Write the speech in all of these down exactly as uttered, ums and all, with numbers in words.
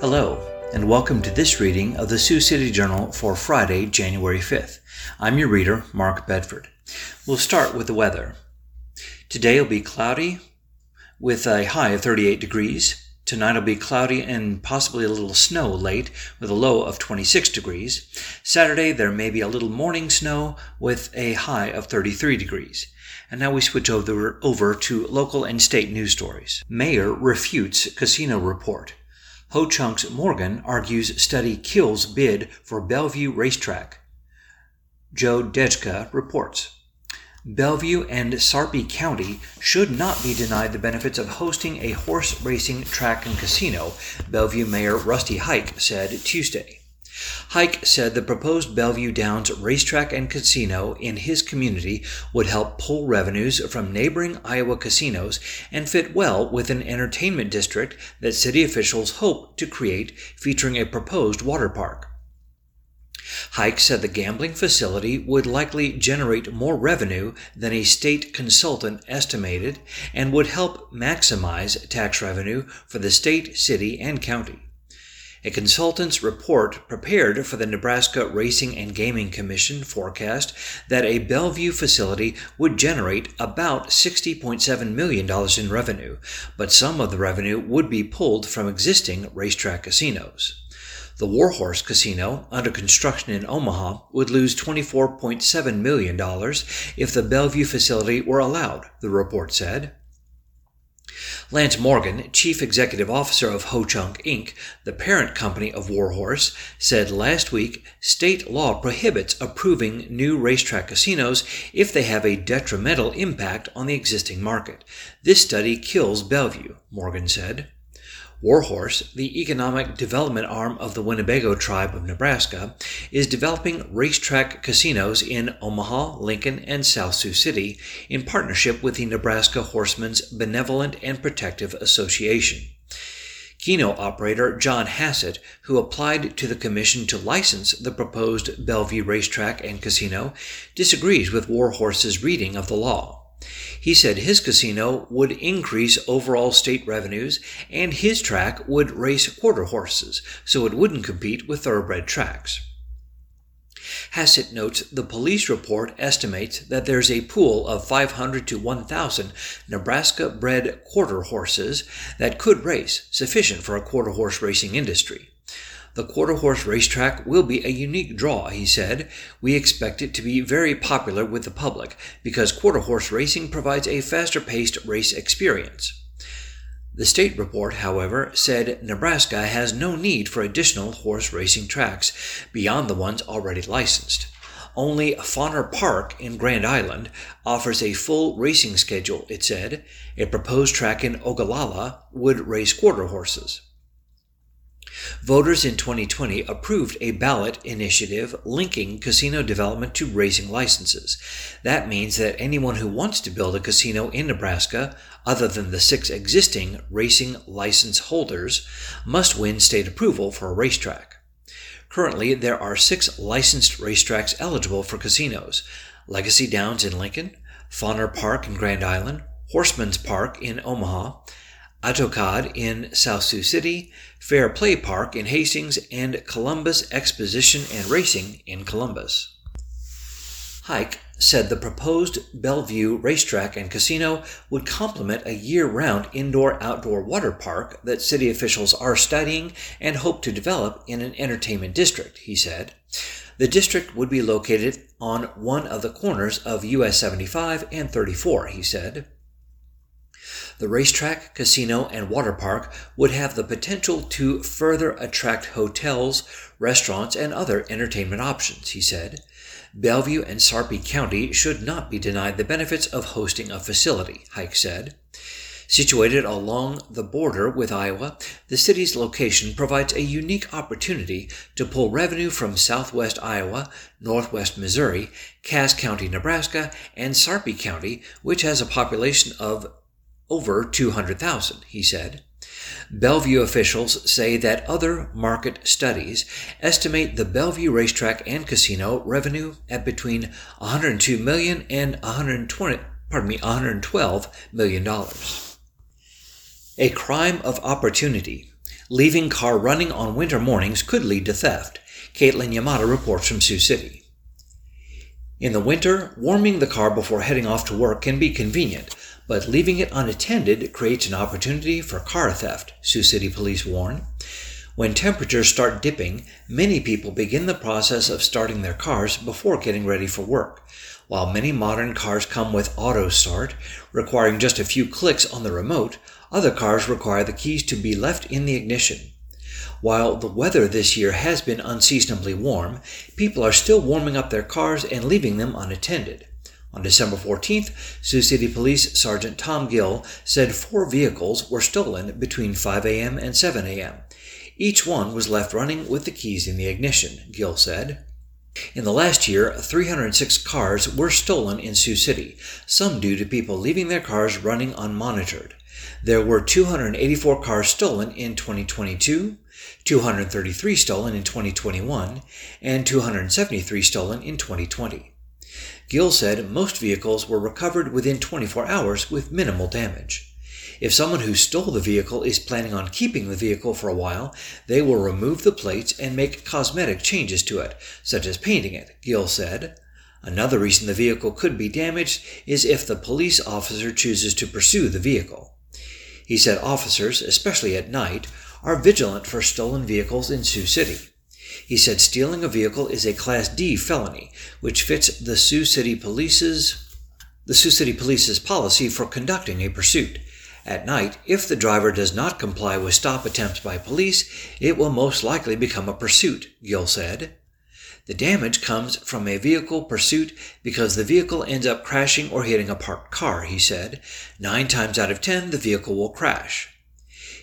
Hello, and welcome to this reading of the Sioux City Journal for Friday, January fifth. I'm your reader, Mark Bedford. We'll start with the weather. Today will be cloudy with a high of thirty-eight degrees. Tonight will be cloudy and possibly a little snow late with a low of twenty-six degrees. Saturday there may be a little morning snow with a high of thirty-three degrees. And now we switch over, over to local and state news stories. Mayor refutes casino report. Ho-Chunk's Morgan argues study kills bid for Bellevue racetrack. Joe Dejka reports. Bellevue and Sarpy County should not be denied the benefits of hosting a horse racing track and casino, Bellevue Mayor Rusty Hike said Tuesday. Hike said the proposed Bellevue Downs racetrack and casino in his community would help pull revenues from neighboring Iowa casinos and fit well with an entertainment district that city officials hope to create featuring a proposed water park. Hike said the gambling facility would likely generate more revenue than a state consultant estimated and would help maximize tax revenue for the state, city, and county. A consultant's report prepared for the Nebraska Racing and Gaming Commission forecast that a Bellevue facility would generate about sixty point seven million dollars in revenue, but some of the revenue would be pulled from existing racetrack casinos. The Warhorse Casino, under construction in Omaha, would lose twenty-four point seven million dollars if the Bellevue facility were allowed, the report said. Lance Morgan, chief executive officer of Ho-Chunk, Incorporated, the parent company of Warhorse, said last week state law prohibits approving new racetrack casinos if they have a detrimental impact on the existing market. This study kills Bellevue, Morgan said. Warhorse, the economic development arm of the Winnebago Tribe of Nebraska, is developing racetrack casinos in Omaha, Lincoln, and South Sioux City in partnership with the Nebraska Horsemen's Benevolent and Protective Association. Keno operator John Hassett, who applied to the commission to license the proposed Bellevue racetrack and casino, disagrees with Warhorse's reading of the law. He said his casino would increase overall state revenues and his track would race quarter horses, so it wouldn't compete with thoroughbred tracks. Hassett notes the police report estimates that there's a pool of five hundred to one thousand Nebraska-bred quarter horses that could race, sufficient for a quarter horse racing industry. The quarter horse racetrack will be a unique draw, he said. We expect it to be very popular with the public because quarter horse racing provides a faster-paced race experience. The state report, however, said Nebraska has no need for additional horse racing tracks beyond the ones already licensed. Only Fawner Park in Grand Island offers a full racing schedule, it said. A proposed track in Ogallala would race quarter horses. Voters in twenty twenty approved a ballot initiative linking casino development to racing licenses. That means that anyone who wants to build a casino in Nebraska, other than the six existing racing license holders, must win state approval for a racetrack. Currently, there are six licensed racetracks eligible for casinos: Legacy Downs in Lincoln, Fawner Park in Grand Island, Horseman's Park in Omaha, Atokad in South Sioux City, Fair Play Park in Hastings, and Columbus Exposition and Racing in Columbus. Hike said the proposed Bellevue racetrack and casino would complement a year-round indoor-outdoor water park that city officials are studying and hope to develop in an entertainment district, he said. The district would be located on one of the corners of U S seventy-five and thirty-four, he said. The racetrack, casino, and water park would have the potential to further attract hotels, restaurants, and other entertainment options, he said. Bellevue and Sarpy County should not be denied the benefits of hosting a facility, Hike said. Situated along the border with Iowa, the city's location provides a unique opportunity to pull revenue from southwest Iowa, northwest Missouri, Cass County, Nebraska, and Sarpy County, which has a population of over two hundred thousand, he said. Bellevue officials say that other market studies estimate the Bellevue racetrack and casino revenue at between one hundred two million dollars and one hundred twenty, pardon me, one hundred twelve million dollars. A crime of opportunity. Leaving car running on winter mornings could lead to theft, Caitlin Yamada reports from Sioux City. In the winter, warming the car before heading off to work can be convenient, but leaving it unattended creates an opportunity for car theft, Sioux City police warn. When temperatures start dipping, many people begin the process of starting their cars before getting ready for work. While many modern cars come with auto start, requiring just a few clicks on the remote, other cars require the keys to be left in the ignition. While the weather this year has been unseasonably warm, people are still warming up their cars and leaving them unattended. On December fourteenth, Sioux City Police Sergeant Tom Gill said four vehicles were stolen between five a.m. and seven a.m. Each one was left running with the keys in the ignition, Gill said. In the last year, three hundred six cars were stolen in Sioux City, some due to people leaving their cars running unmonitored. There were two hundred eighty-four cars stolen in twenty twenty-two, two hundred thirty-three stolen in twenty twenty-one, and two hundred seventy-three stolen in twenty twenty. Gill said most vehicles were recovered within twenty-four hours with minimal damage. If someone who stole the vehicle is planning on keeping the vehicle for a while, they will remove the plates and make cosmetic changes to it, such as painting it, Gill said. Another reason the vehicle could be damaged is if the police officer chooses to pursue the vehicle. He said officers, especially at night, are vigilant for stolen vehicles in Sioux City. He said stealing a vehicle is a Class D felony, which fits the Sioux City Police's the Sioux City Police's policy for conducting a pursuit. At night, if the driver does not comply with stop attempts by police, it will most likely become a pursuit, Gill said. The damage comes from a vehicle pursuit because the vehicle ends up crashing or hitting a parked car, he said. Nine times out of ten, the vehicle will crash.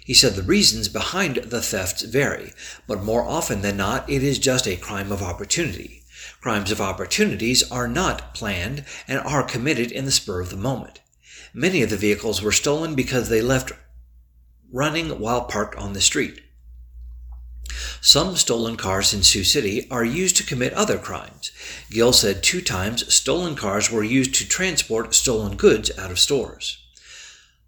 He said the reasons behind the thefts vary, but more often than not, it is just a crime of opportunity. Crimes of opportunities are not planned and are committed in the spur of the moment. Many of the vehicles were stolen because they left running while parked on the street. Some stolen cars in Sioux City are used to commit other crimes. Gill said two times stolen cars were used to transport stolen goods out of stores.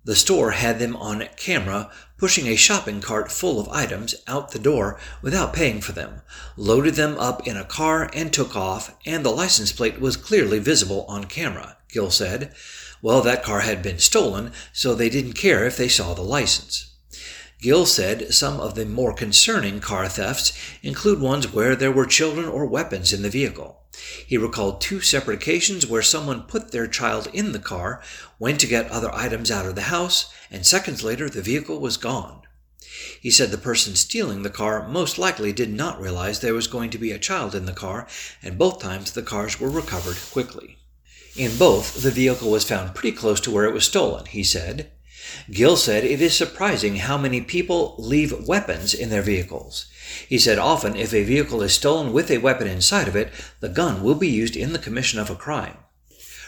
The store had them on camera pushing a shopping cart full of items out the door without paying for them, loaded them up in a car and took off, and the license plate was clearly visible on camera, Gill said. Well, that car had been stolen, so they didn't care if they saw the license. Gill said some of the more concerning car thefts include ones where there were children or weapons in the vehicle. He recalled two separate occasions where someone put their child in the car, went to get other items out of the house, and seconds later the vehicle was gone. He said the person stealing the car most likely did not realize there was going to be a child in the car, and both times the cars were recovered quickly. In both, the vehicle was found pretty close to where it was stolen, he said. Gill said it is surprising how many people leave weapons in their vehicles. He said often if a vehicle is stolen with a weapon inside of it, the gun will be used in the commission of a crime.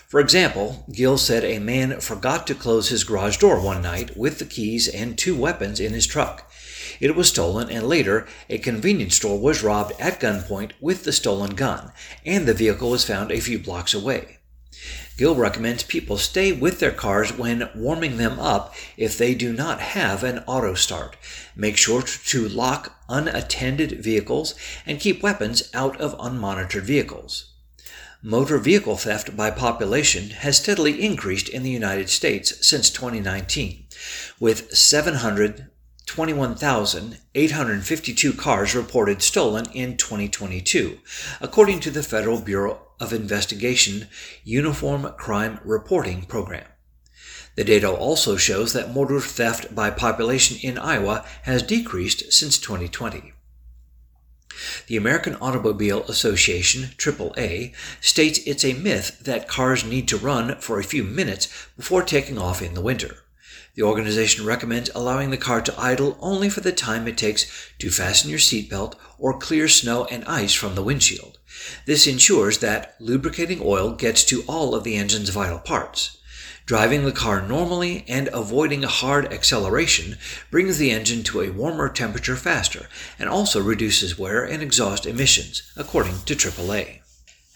For example, Gill said a man forgot to close his garage door one night with the keys and two weapons in his truck. It was stolen, and later a convenience store was robbed at gunpoint with the stolen gun, and the vehicle was found a few blocks away. Gill recommends people stay with their cars when warming them up if they do not have an auto start. Make sure to lock unattended vehicles and keep weapons out of unmonitored vehicles. Motor vehicle theft by population has steadily increased in the United States since twenty nineteen, with seven hundred twenty-one thousand eight hundred fifty-two cars reported stolen in twenty twenty-two, according to the Federal Bureau of Investigation Uniform Crime Reporting Program. The data also shows that motor theft by population in Iowa has decreased since twenty twenty. The American Automobile Association, triple A, states it's a myth that cars need to run for a few minutes before taking off in the winter. The organization recommends allowing the car to idle only for the time it takes to fasten your seatbelt or clear snow and ice from the windshield. This ensures that lubricating oil gets to all of the engine's vital parts. Driving the car normally and avoiding hard acceleration brings the engine to a warmer temperature faster and also reduces wear and exhaust emissions, according to triple A.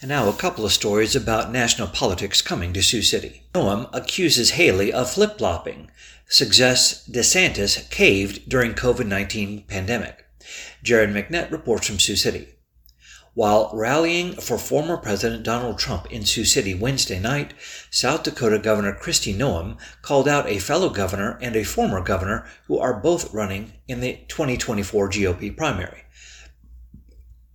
And now a couple of stories about national politics coming to Sioux City. Noem accuses Haley of flip-flopping. suggests DeSantis caved during COVID nineteen pandemic. Jared McNett reports from Sioux City. While rallying for former President Donald Trump in Sioux City Wednesday night, South Dakota Governor Kristi Noem called out a fellow governor and a former governor who are both running in the twenty twenty-four G O P primary.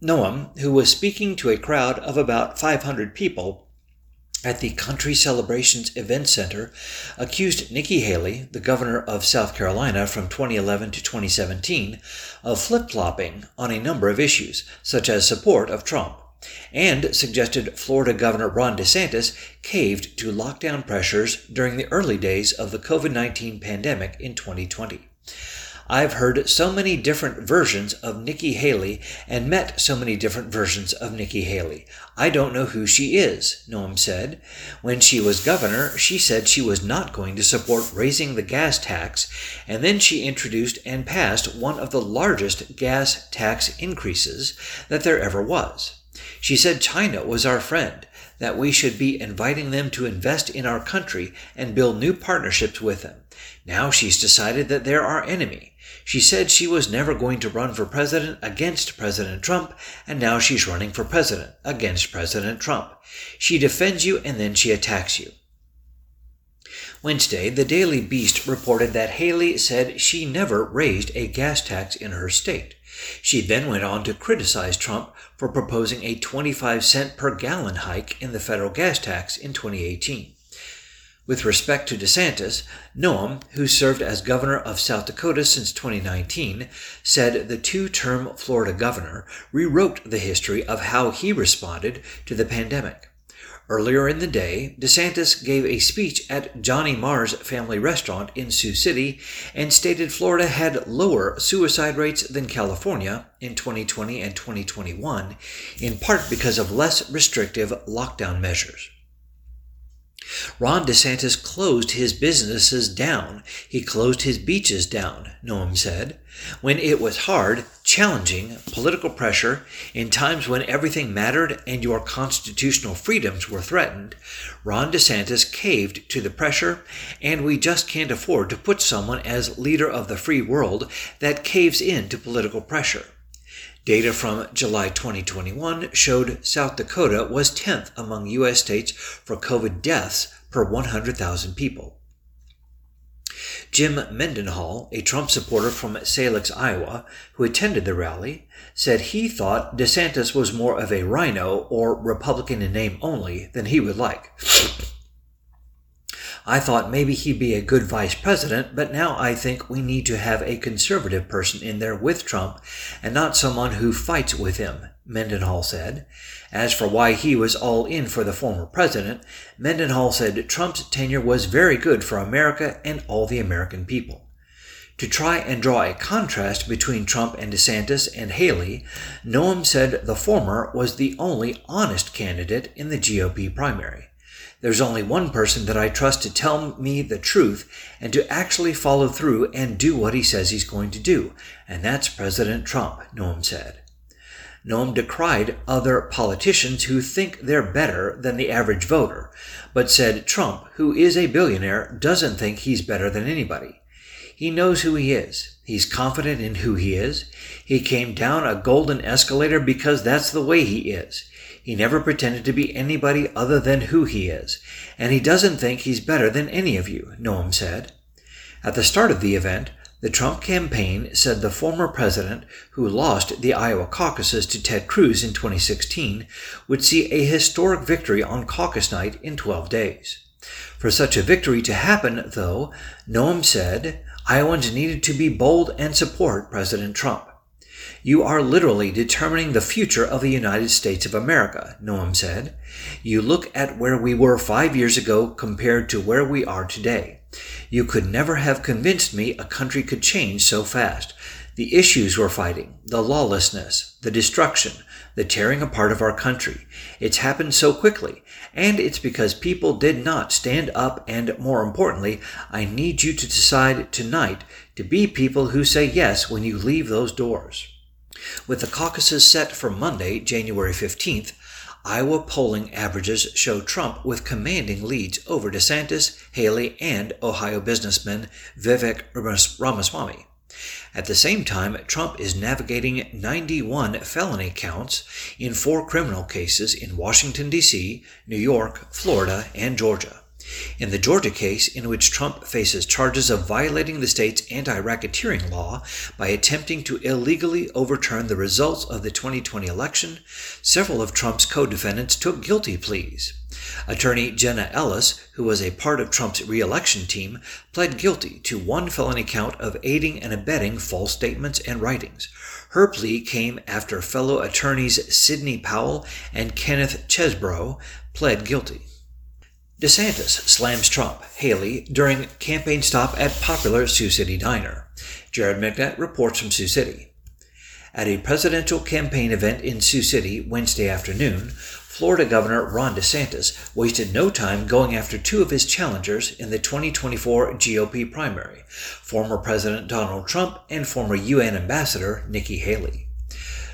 Noem, who was speaking to a crowd of about five hundred people at the Country Celebrations Event Center, accused Nikki Haley, the governor of South Carolina from twenty eleven to twenty seventeen, of flip-flopping on a number of issues, such as support of Trump, and suggested Florida Governor Ron DeSantis caved to lockdown pressures during the early days of the COVID nineteen pandemic in twenty twenty. I've heard so many different versions of Nikki Haley and met so many different versions of Nikki Haley. I don't know who she is, Noem said. When she was governor, she said she was not going to support raising the gas tax, and then she introduced and passed one of the largest gas tax increases that there ever was. She said China was our friend, that we should be inviting them to invest in our country and build new partnerships with them. Now she's decided that they're our enemy. She said she was never going to run for president against President Trump, and now she's running for president against President Trump. She defends you and then she attacks you. Wednesday, the Daily Beast reported that Haley said she never raised a gas tax in her state. She then went on to criticize Trump for proposing a twenty-five cent per gallon hike in the federal gas tax in twenty eighteen. With respect to DeSantis, Noem, who served as governor of South Dakota since twenty nineteen, said the two-term Florida governor rewrote the history of how he responded to the pandemic. Earlier in the day, DeSantis gave a speech at Johnny Marr's family restaurant in Sioux City and stated Florida had lower suicide rates than California in twenty twenty and twenty twenty-one, in part because of less restrictive lockdown measures. Ron DeSantis closed his businesses down. He closed his beaches down, Noem said, when it was hard, challenging, political pressure, in times when everything mattered and your constitutional freedoms were threatened. Ron DeSantis caved to the pressure, and we just can't afford to put someone as leader of the free world that caves in to political pressure. Data from July twenty twenty-one showed South Dakota was tenth among U S states for COVID deaths per one hundred thousand people. Jim Mendenhall, a Trump supporter from Salix, Iowa, who attended the rally, said he thought DeSantis was more of a rhino or Republican in name only than he would like. I thought maybe he'd be a good vice president, but now I think we need to have a conservative person in there with Trump and not someone who fights with him, Mendenhall said. As for why he was all in for the former president, Mendenhall said Trump's tenure was very good for America and all the American people. To try and draw a contrast between Trump and DeSantis and Haley, Noem said the former was the only honest candidate in the G O P primary. There's only one person that I trust to tell me the truth and to actually follow through and do what he says he's going to do, and that's President Trump, Noem said. Noem decried other politicians who think they're better than the average voter, but said Trump, who is a billionaire, doesn't think he's better than anybody. He knows who he is. He's confident in who he is. He came down a golden escalator because that's the way he is. He never pretended to be anybody other than who he is, and he doesn't think he's better than any of you, Noem said. At the start of the event, the Trump campaign said the former president, who lost the Iowa caucuses to Ted Cruz in twenty sixteen, would see a historic victory on caucus night in twelve days. For such a victory to happen, though, Noem said, Iowans needed to be bold and support President Trump. You are literally determining the future of the United States of America, Noem said. You look at where we were five years ago compared to where we are today. You could never have convinced me a country could change so fast. The issues we're fighting, the lawlessness, the destruction, the tearing apart of our country. It's happened so quickly, and it's because people did not stand up, and more importantly, I need you to decide tonight to be people who say yes when you leave those doors. With the caucuses set for Monday, January fifteenth, Iowa polling averages show Trump with commanding leads over DeSantis, Haley, and Ohio businessman Vivek Ramaswamy. At the same time, Trump is navigating ninety-one felony counts in four criminal cases in Washington, D C, New York, Florida, and Georgia. In the Georgia case, in which Trump faces charges of violating the state's anti-racketeering law by attempting to illegally overturn the results of the twenty twenty election, several of Trump's co-defendants took guilty pleas. Attorney Jenna Ellis, who was a part of Trump's re-election team, pled guilty to one felony count of aiding and abetting false statements and writings. Her plea came after fellow attorneys Sidney Powell and Kenneth Chesbrough pled guilty. DeSantis slams Trump, Haley, during campaign stop at popular Sioux City diner. Jared McNett reports from Sioux City. At a presidential campaign event in Sioux City Wednesday afternoon, Florida Governor Ron DeSantis wasted no time going after two of his challengers in the twenty twenty-four G O P primary, former President Donald Trump and former U N Ambassador Nikki Haley.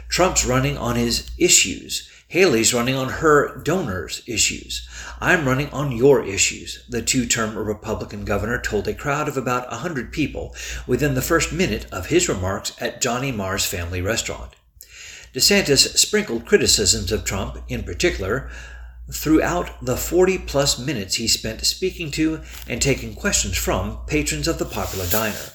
Trump's running on his issues. Haley's running on her donors' issues. I'm running on your issues, the two-term Republican governor told a crowd of about one hundred people within the first minute of his remarks at Johnny Marr's family restaurant. DeSantis sprinkled criticisms of Trump, in particular, throughout the forty-plus minutes he spent speaking to and taking questions from patrons of the popular diner.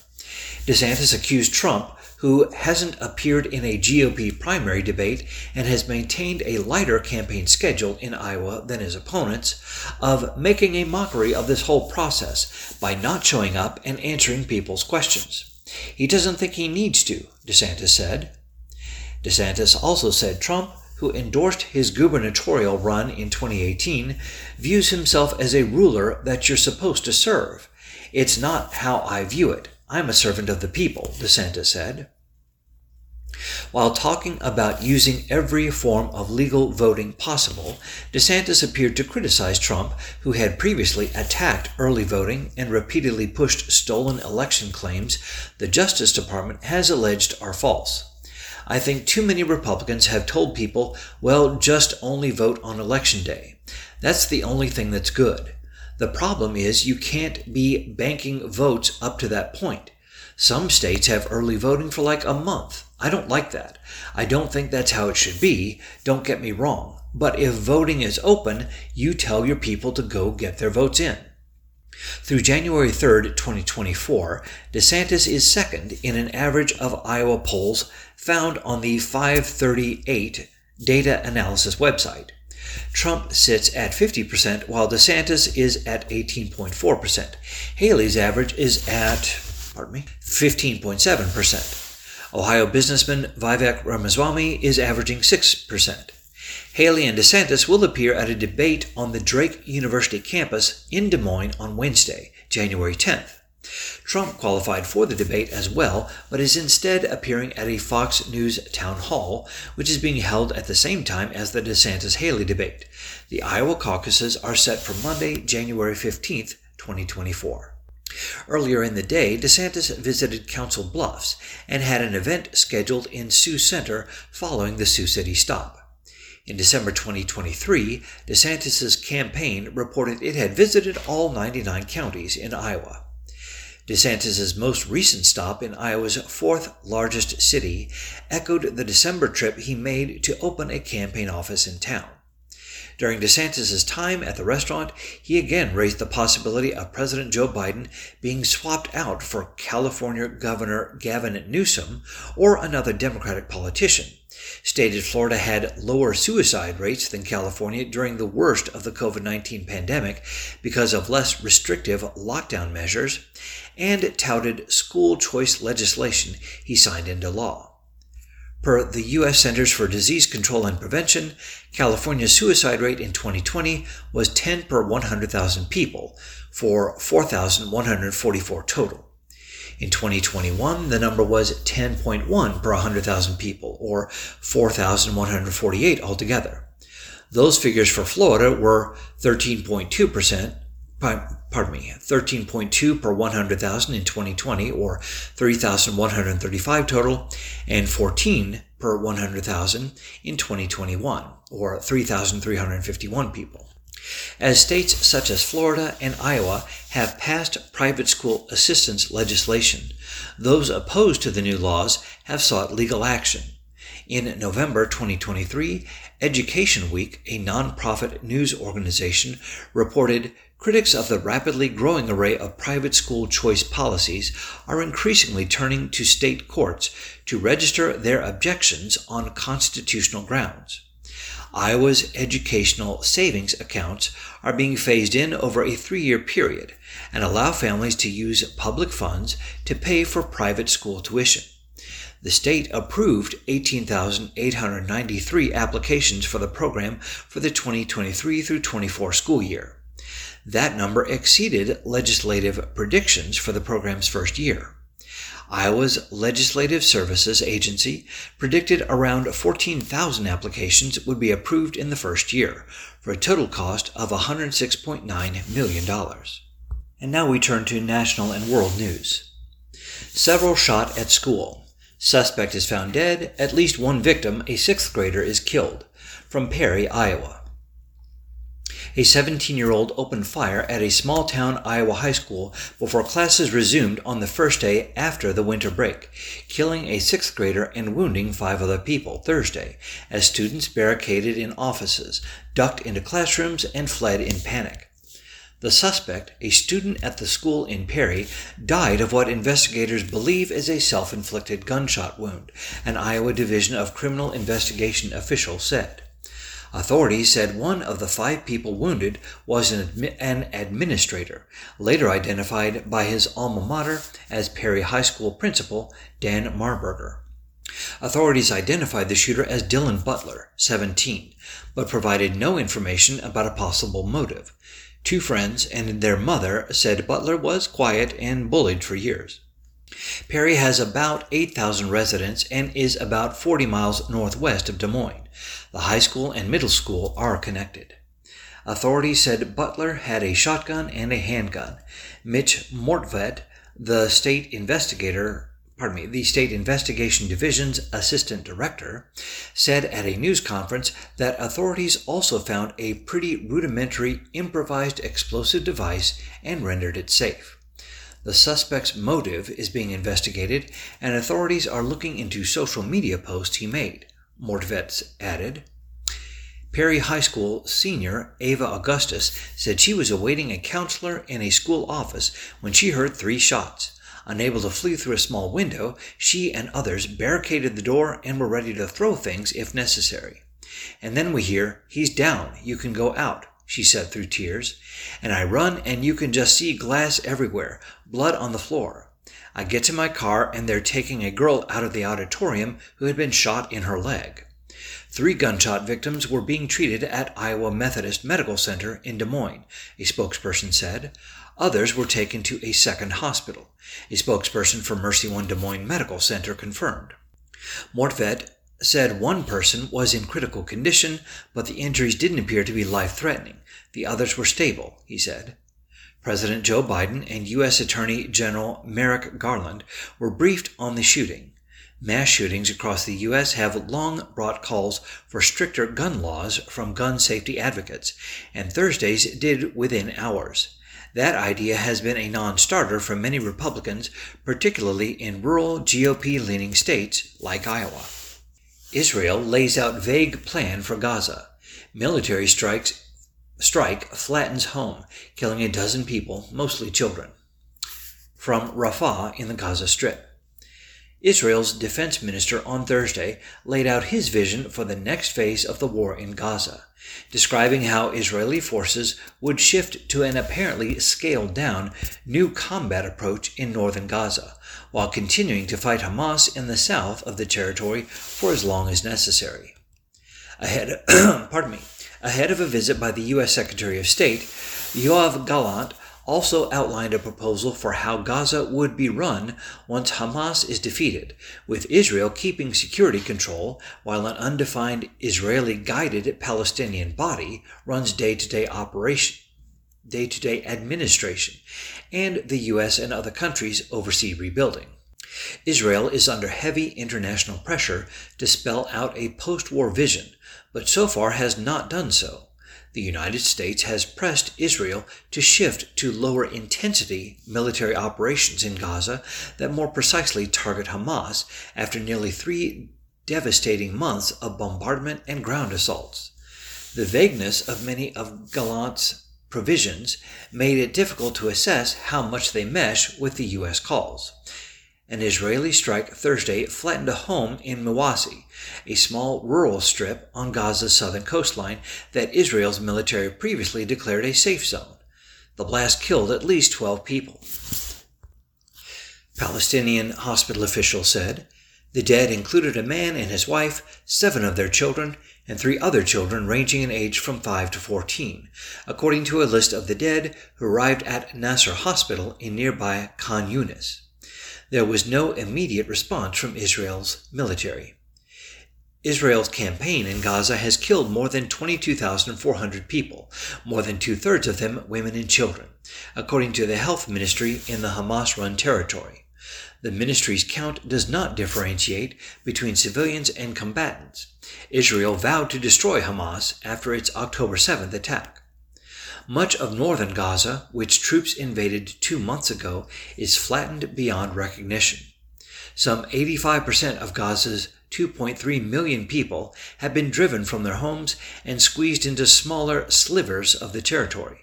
DeSantis accused Trump, who hasn't appeared in a G O P primary debate and has maintained a lighter campaign schedule in Iowa than his opponents, of making a mockery of this whole process by not showing up and answering people's questions. He doesn't think he needs to, DeSantis said. DeSantis also said Trump, who endorsed his gubernatorial run in twenty eighteen, views himself as a ruler that you're supposed to serve. It's not how I view it. I'm a servant of the people, DeSantis said. While talking about using every form of legal voting possible, DeSantis appeared to criticize Trump, who had previously attacked early voting and repeatedly pushed stolen election claims the Justice Department has alleged are false. I think too many Republicans have told people, well, just only vote on Election Day. That's the only thing that's good. The problem is you can't be banking votes up to that point. Some states have early voting for like a month. I don't like that. I don't think that's how it should be. Don't get me wrong. But if voting is open, you tell your people to go get their votes in. Through January third, twenty twenty-four, DeSantis is second in an average of Iowa polls found on the five thirty-eight data analysis website. Trump sits at fifty percent, while DeSantis is at eighteen point four percent. Haley's average is at, pardon me, fifteen point seven percent. Ohio businessman Vivek Ramaswamy is averaging six percent. Haley and DeSantis will appear at a debate on the Drake University campus in Des Moines on Wednesday, January tenth. Trump qualified for the debate as well, but is instead appearing at a Fox News town hall, which is being held at the same time as the DeSantis-Haley debate. The Iowa caucuses are set for Monday, January fifteenth, twenty twenty-four. Earlier in the day, DeSantis visited Council Bluffs and had an event scheduled in Sioux Center following the Sioux City stop. In December twenty twenty-three, DeSantis' campaign reported it had visited all ninety-nine counties in Iowa. DeSantis' most recent stop in Iowa's fourth-largest city echoed the December trip he made to open a campaign office in town. During DeSantis' time at the restaurant, he again raised the possibility of President Joe Biden being swapped out for California Governor Gavin Newsom or another Democratic politician, stated Florida had lower suicide rates than California during the worst of the COVID nineteen pandemic because of less restrictive lockdown measures, and touted school choice legislation he signed into law. Per the U S Centers for Disease Control and Prevention, California's suicide rate in twenty twenty was ten per one hundred thousand people, for four thousand one hundred forty-four total. In twenty twenty-one, the number was ten point one per one hundred thousand people, or four thousand one hundred forty-eight altogether. Those figures for Florida were thirteen point two percent, pardon me, thirteen point two per one hundred thousand in twenty twenty, or three thousand one hundred thirty-five total, and fourteen per one hundred thousand in twenty twenty-one, or three thousand three hundred fifty-one people. As states such as Florida and Iowa have passed private school assistance legislation, those opposed to the new laws have sought legal action. In November twenty twenty-three, Education Week, a nonprofit news organization, reported, "Critics of the rapidly growing array of private school choice policies are increasingly turning to state courts to register their objections on constitutional grounds. Iowa's educational savings accounts are being phased in over a three-year period and allow families to use public funds to pay for private school tuition. The state approved eighteen thousand eight hundred ninety-three applications for the program for the twenty twenty-three through twenty-four school year. That number exceeded legislative predictions for the program's first year. Iowa's Legislative Services Agency predicted around fourteen thousand applications would be approved in the first year, for a total cost of one hundred six point nine million dollars. And now we turn to national and world news. Several shot at school. Suspect is found dead. At least one victim, a sixth grader, is killed. From Perry, Iowa. A seventeen-year-old opened fire at a small-town Iowa high school before classes resumed on the first day after the winter break, killing a sixth grader and wounding five other people Thursday, as students barricaded in offices, ducked into classrooms, and fled in panic. The suspect, a student at the school in Perry, died of what investigators believe is a self-inflicted gunshot wound, an Iowa Division of Criminal Investigation official said. Authorities said one of the five people wounded was an, admi- an administrator, later identified by his alma mater as Perry High School principal Dan Marburger. Authorities identified the shooter as Dylan Butler, seventeen, but provided no information about a possible motive. Two friends and their mother said Butler was quiet and bullied for years. Perry has about eight thousand residents and is about forty miles northwest of Des Moines. The high school and middle school are connected. Authorities said Butler had a shotgun and a handgun. Mitch Mortvet, the state investigator, pardon me, the State Investigation Division's assistant director, said at a news conference that authorities also found a pretty rudimentary improvised explosive device and rendered it safe. The suspect's motive is being investigated, and authorities are looking into social media posts he made, Mortvetz added. Perry High School senior Ava Augustus said she was awaiting a counselor in a school office when she heard three shots. Unable to flee through a small window, she and others barricaded the door and were ready to throw things if necessary. And then we hear, he's down, you can go out, she said through tears. And I run and you can just see glass everywhere, blood on the floor. I get to my car and they're taking a girl out of the auditorium who had been shot in her leg. Three gunshot victims were being treated at Iowa Methodist Medical Center in Des Moines, a spokesperson said. Others were taken to a second hospital, a spokesperson for Mercy One Des Moines Medical Center confirmed. Mortvet said one person was in critical condition, but the injuries didn't appear to be life-threatening. The others were stable, he said. President Joe Biden and U S. Attorney General Merrick Garland were briefed on the shooting. Mass shootings across the U S have long brought calls for stricter gun laws from gun safety advocates, and Thursdays did within hours. That idea has been a non-starter for many Republicans, particularly in rural G O P-leaning states like Iowa. Israel lays out vague plan for Gaza. Military strikes Strike flattens home, killing a dozen people, mostly children. From Rafah in the Gaza Strip. Israel's defense minister on Thursday laid out his vision for the next phase of the war in Gaza, describing how Israeli forces would shift to an apparently scaled-down new combat approach in northern Gaza, while continuing to fight Hamas in the south of the territory for as long as necessary. Ahead, pardon me. Ahead of a visit by the U S. Secretary of State, Yoav Gallant also outlined a proposal for how Gaza would be run once Hamas is defeated, with Israel keeping security control while an undefined Israeli-guided Palestinian body runs day-to-day operation, day-to-day administration, and the U S and other countries oversee rebuilding. Israel is under heavy international pressure to spell out a post-war vision, but so far has not done so. The United States has pressed Israel to shift to lower-intensity military operations in Gaza that more precisely target Hamas after nearly three devastating months of bombardment and ground assaults. The vagueness of many of Gallant's provisions made it difficult to assess how much they mesh with the U S calls. An Israeli strike Thursday flattened a home in Mawasi, a small rural strip on Gaza's southern coastline that Israel's military previously declared a safe zone. The blast killed at least twelve people. Palestinian hospital officials said the dead included a man and his wife, seven of their children, and three other children ranging in age from five to fourteen, according to a list of the dead who arrived at Nasser Hospital in nearby Khan Yunis. There was no immediate response from Israel's military. Israel's campaign in Gaza has killed more than twenty-two thousand four hundred people, more than two-thirds of them women and children, according to the health ministry in the Hamas-run territory. The ministry's count does not differentiate between civilians and combatants. Israel vowed to destroy Hamas after its October seventh attack. Much of northern Gaza, which troops invaded two months ago, is flattened beyond recognition. Some eighty-five percent of Gaza's two point three million people have been driven from their homes and squeezed into smaller slivers of the territory.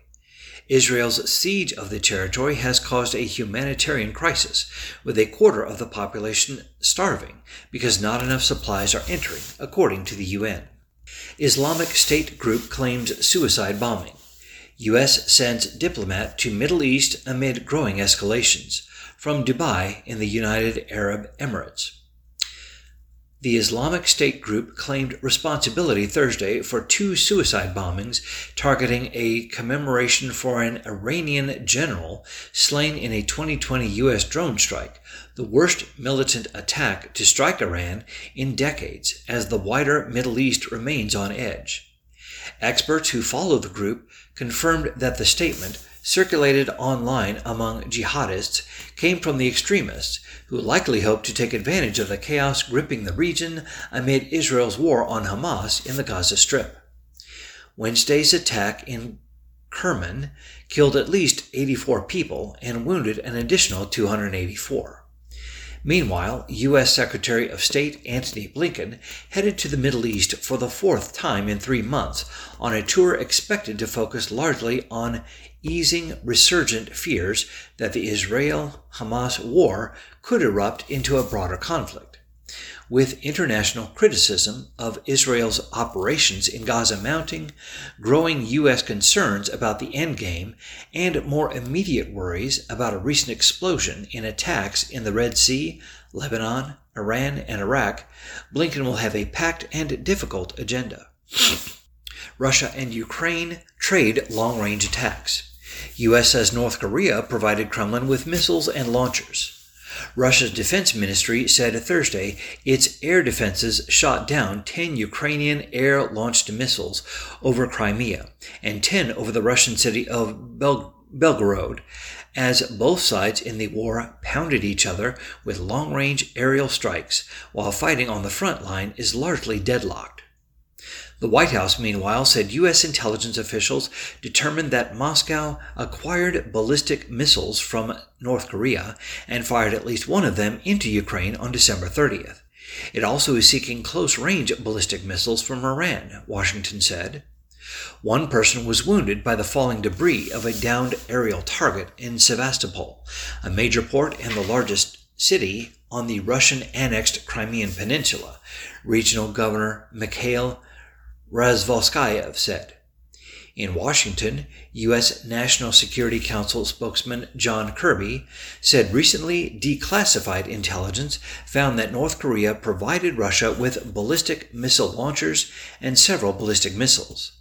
Israel's siege of the territory has caused a humanitarian crisis, with a quarter of the population starving because not enough supplies are entering, according to the U N. Islamic State group claims suicide bombing. U S sends diplomat to Middle East amid growing escalations. From Dubai in the United Arab Emirates. The Islamic State group claimed responsibility Thursday for two suicide bombings targeting a commemoration for an Iranian general slain in a twenty twenty U S drone strike, the worst militant attack to strike Iran in decades, as the wider Middle East remains on edge. Experts who follow the group confirmed that the statement, circulated online among jihadists, came from the extremists, who likely hope to take advantage of the chaos gripping the region amid Israel's war on Hamas in the Gaza Strip. Wednesday's attack in Kerman killed at least eighty-four people and wounded an additional two hundred eighty-four. Meanwhile, U S. Secretary of State Antony Blinken headed to the Middle East for the fourth time in three months on a tour expected to focus largely on easing resurgent fears that the Israel-Hamas war could erupt into a broader conflict. With international criticism of Israel's operations in Gaza mounting, growing U S concerns about the endgame, and more immediate worries about a recent explosion in attacks in the Red Sea, Lebanon, Iran, and Iraq, Blinken will have a packed and difficult agenda. Russia and Ukraine trade long-range attacks. U S says North Korea provided Kremlin with missiles and launchers. Russia's defense ministry said Thursday its air defenses shot down ten Ukrainian air-launched missiles over Crimea and ten over the Russian city of Bel- Belgorod, as both sides in the war pounded each other with long-range aerial strikes while fighting on the front line is largely deadlocked. The White House, meanwhile, said U S intelligence officials determined that Moscow acquired ballistic missiles from North Korea and fired at least one of them into Ukraine on December thirtieth. It also is seeking close-range ballistic missiles from Iran, Washington said. One person was wounded by the falling debris of a downed aerial target in Sevastopol, a major port and the largest city on the Russian-annexed Crimean Peninsula, Regional Governor Mikhail Razvolskayev said. In Washington, U S. National Security Council spokesman John Kirby said recently declassified intelligence found that North Korea provided Russia with ballistic missile launchers and several ballistic missiles.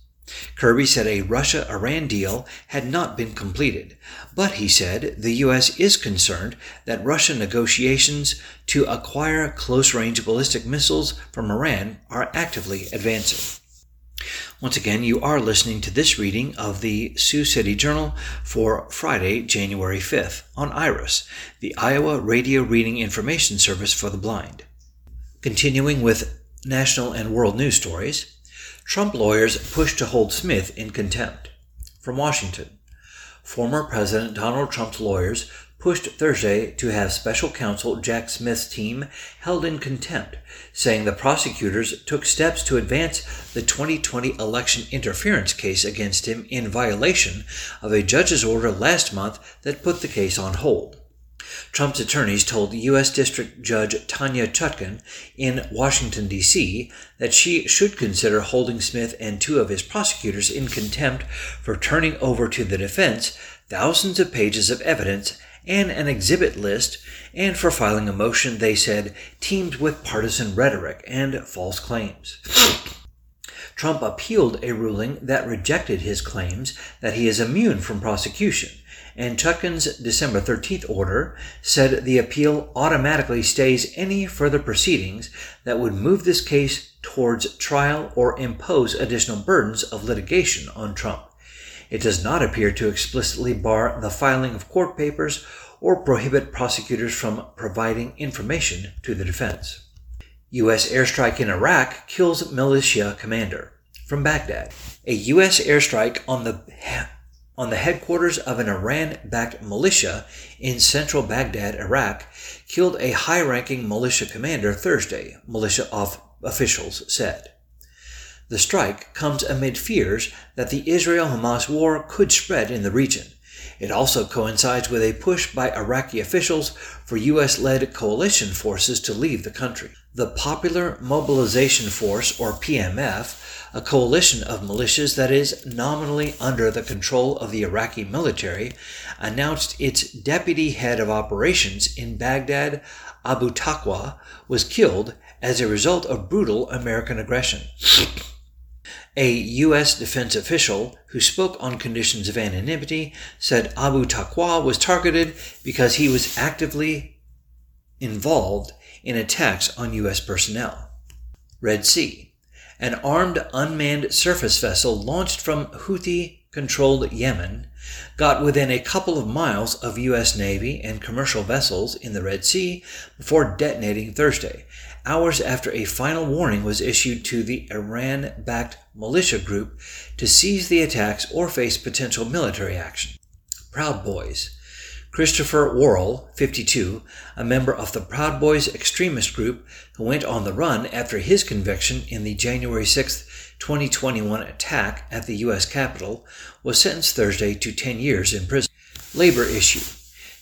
Kirby said a Russia-Iran deal had not been completed, but he said the U S is concerned that Russia negotiations to acquire close-range ballistic missiles from Iran are actively advancing. Once again, you are listening to this reading of the Sioux City Journal for Friday, January fifth, on IRIS, the Iowa Radio Reading Information Service for the Blind. Continuing with national and world news stories, Trump lawyers push to hold Smith in contempt. From Washington, former President Donald Trump's lawyers pushed Thursday to have special counsel Jack Smith's team held in contempt, saying the prosecutors took steps to advance the twenty twenty election interference case against him in violation of a judge's order last month that put the case on hold. Trump's attorneys told U S. District Judge Tanya Chutkan in Washington, D C that she should consider holding Smith and two of his prosecutors in contempt for turning over to the defense thousands of pages of evidence and an exhibit list, and for filing a motion, they said, teamed with partisan rhetoric and false claims. Trump appealed a ruling that rejected his claims that he is immune from prosecution, and Chutkan's December thirteenth order said the appeal automatically stays any further proceedings that would move this case towards trial or impose additional burdens of litigation on Trump. It does not appear to explicitly bar the filing of court papers or prohibit prosecutors from providing information to the defense. U S airstrike in Iraq kills militia commander. From Baghdad, a U S airstrike on the on the headquarters of an Iran-backed militia in central Baghdad, Iraq, killed a high-ranking militia commander Thursday, militia of, officials said. The strike comes amid fears that the Israel-Hamas war could spread in the region. It also coincides with a push by Iraqi officials for U S-led coalition forces to leave the country. The Popular Mobilization Force, or P M F, a coalition of militias that is nominally under the control of the Iraqi military, announced its deputy head of operations in Baghdad, Abu Taqwa, was killed as a result of brutal American aggression. A U S defense official who spoke on conditions of anonymity said Abu Taqwa was targeted because he was actively involved in attacks on U S personnel. Red Sea. An armed unmanned surface vessel launched from Houthi-controlled Yemen got within a couple of miles of U S. Navy and commercial vessels in the Red Sea before detonating Thursday, hours after a final warning was issued to the Iran-backed militia group to cease the attacks or face potential military action. Proud Boys. Christopher Worrell, fifty-two, a member of the Proud Boys extremist group who went on the run after his conviction in the January sixth, twenty twenty-one attack at the U S. Capitol, was sentenced Thursday to ten years in prison. Labor issue.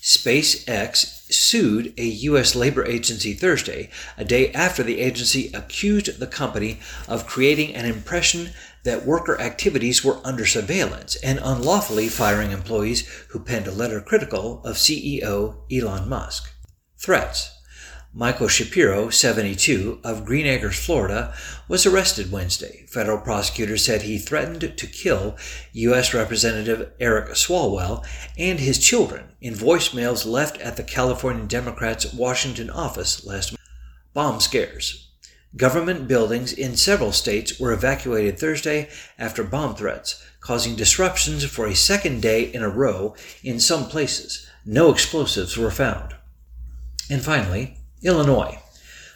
SpaceX sued a U S labor agency Thursday, a day after the agency accused the company of creating an impression that worker activities were under surveillance and unlawfully firing employees who penned a letter critical of C E O Elon Musk. Threats. Michael Shapiro, seventy-two, of Green Acres, Florida, was arrested Wednesday. Federal prosecutors said he threatened to kill U S. Representative Eric Swalwell and his children in voicemails left at the California Democrats' Washington office last month. Bomb scares. Government buildings in several states were evacuated Thursday after bomb threats, causing disruptions for a second day in a row in some places. No explosives were found. And finally, Illinois.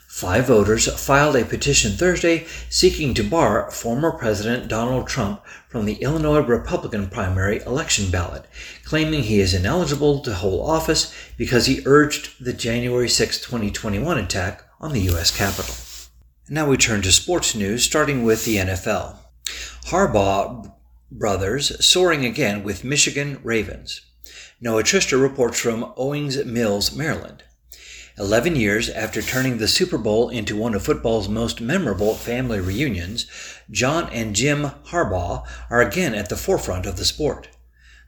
Five voters filed a petition Thursday seeking to bar former President Donald Trump from the Illinois Republican primary election ballot, claiming he is ineligible to hold office because he urged the January sixth, twenty twenty-one attack on the U S. Capitol. Now we turn to sports news, starting with the N F L. Harbaugh brothers soaring again with Michigan Ravens. Noah Trister reports from Owings Mills, Maryland. Eleven years after turning the Super Bowl into one of football's most memorable family reunions, John and Jim Harbaugh are again at the forefront of the sport.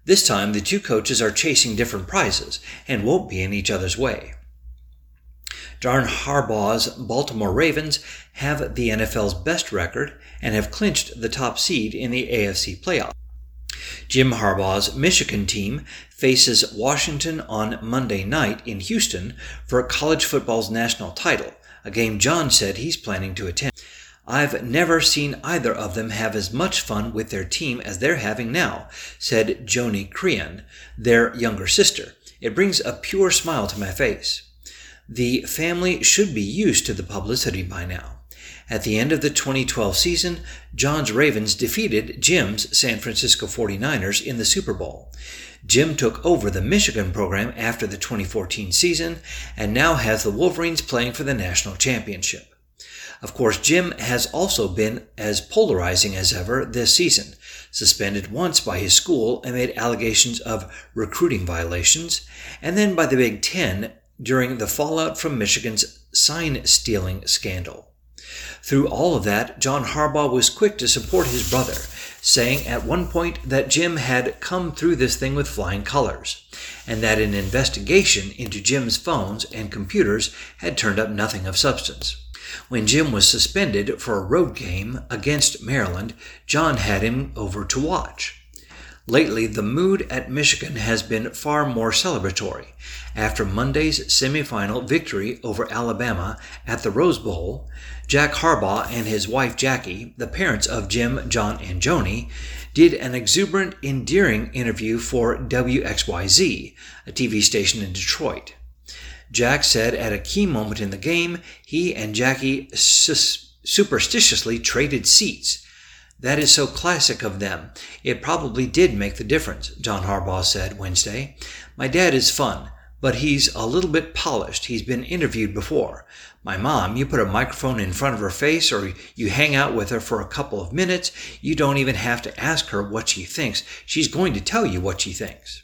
This time, the two coaches are chasing different prizes and won't be in each other's way. John Harbaugh's Baltimore Ravens have the N F L's best record and have clinched the top seed in the A F C playoffs. Jim Harbaugh's Michigan team faces Washington on Monday night in Houston for college football's national title, a game John said he's planning to attend. I've never seen either of them have as much fun with their team as they're having now, said Joni Crean, their younger sister. It brings a pure smile to my face. The family should be used to the publicity by now. At the end of the twenty twelve season, John's Ravens defeated Jim's San Francisco forty-niners in the Super Bowl. Jim took over the Michigan program after the twenty fourteen season and now has the Wolverines playing for the national championship. Of course, Jim has also been as polarizing as ever this season, suspended once by his school amid allegations of recruiting violations, and then by the Big Ten during the fallout from Michigan's sign-stealing scandal. Through all of that, John Harbaugh was quick to support his brother, saying at one point that Jim had come through this thing with flying colors, and that an investigation into Jim's phones and computers had turned up nothing of substance. When Jim was suspended for a road game against Maryland, John had him over to watch. Lately, the mood at Michigan has been far more celebratory. After Monday's semifinal victory over Alabama at the Rose Bowl, Jack Harbaugh and his wife Jackie, the parents of Jim, John, and Joni, did an exuberant, endearing interview for W X Y Z, a T V station in Detroit. Jack said at a key moment in the game, he and Jackie sus- superstitiously traded seats. That is so classic of them. It probably did make the difference, John Harbaugh said Wednesday. My dad is fun, but he's a little bit polished. He's been interviewed before. My mom, you put a microphone in front of her face or you hang out with her for a couple of minutes. You don't even have to ask her what she thinks. She's going to tell you what she thinks.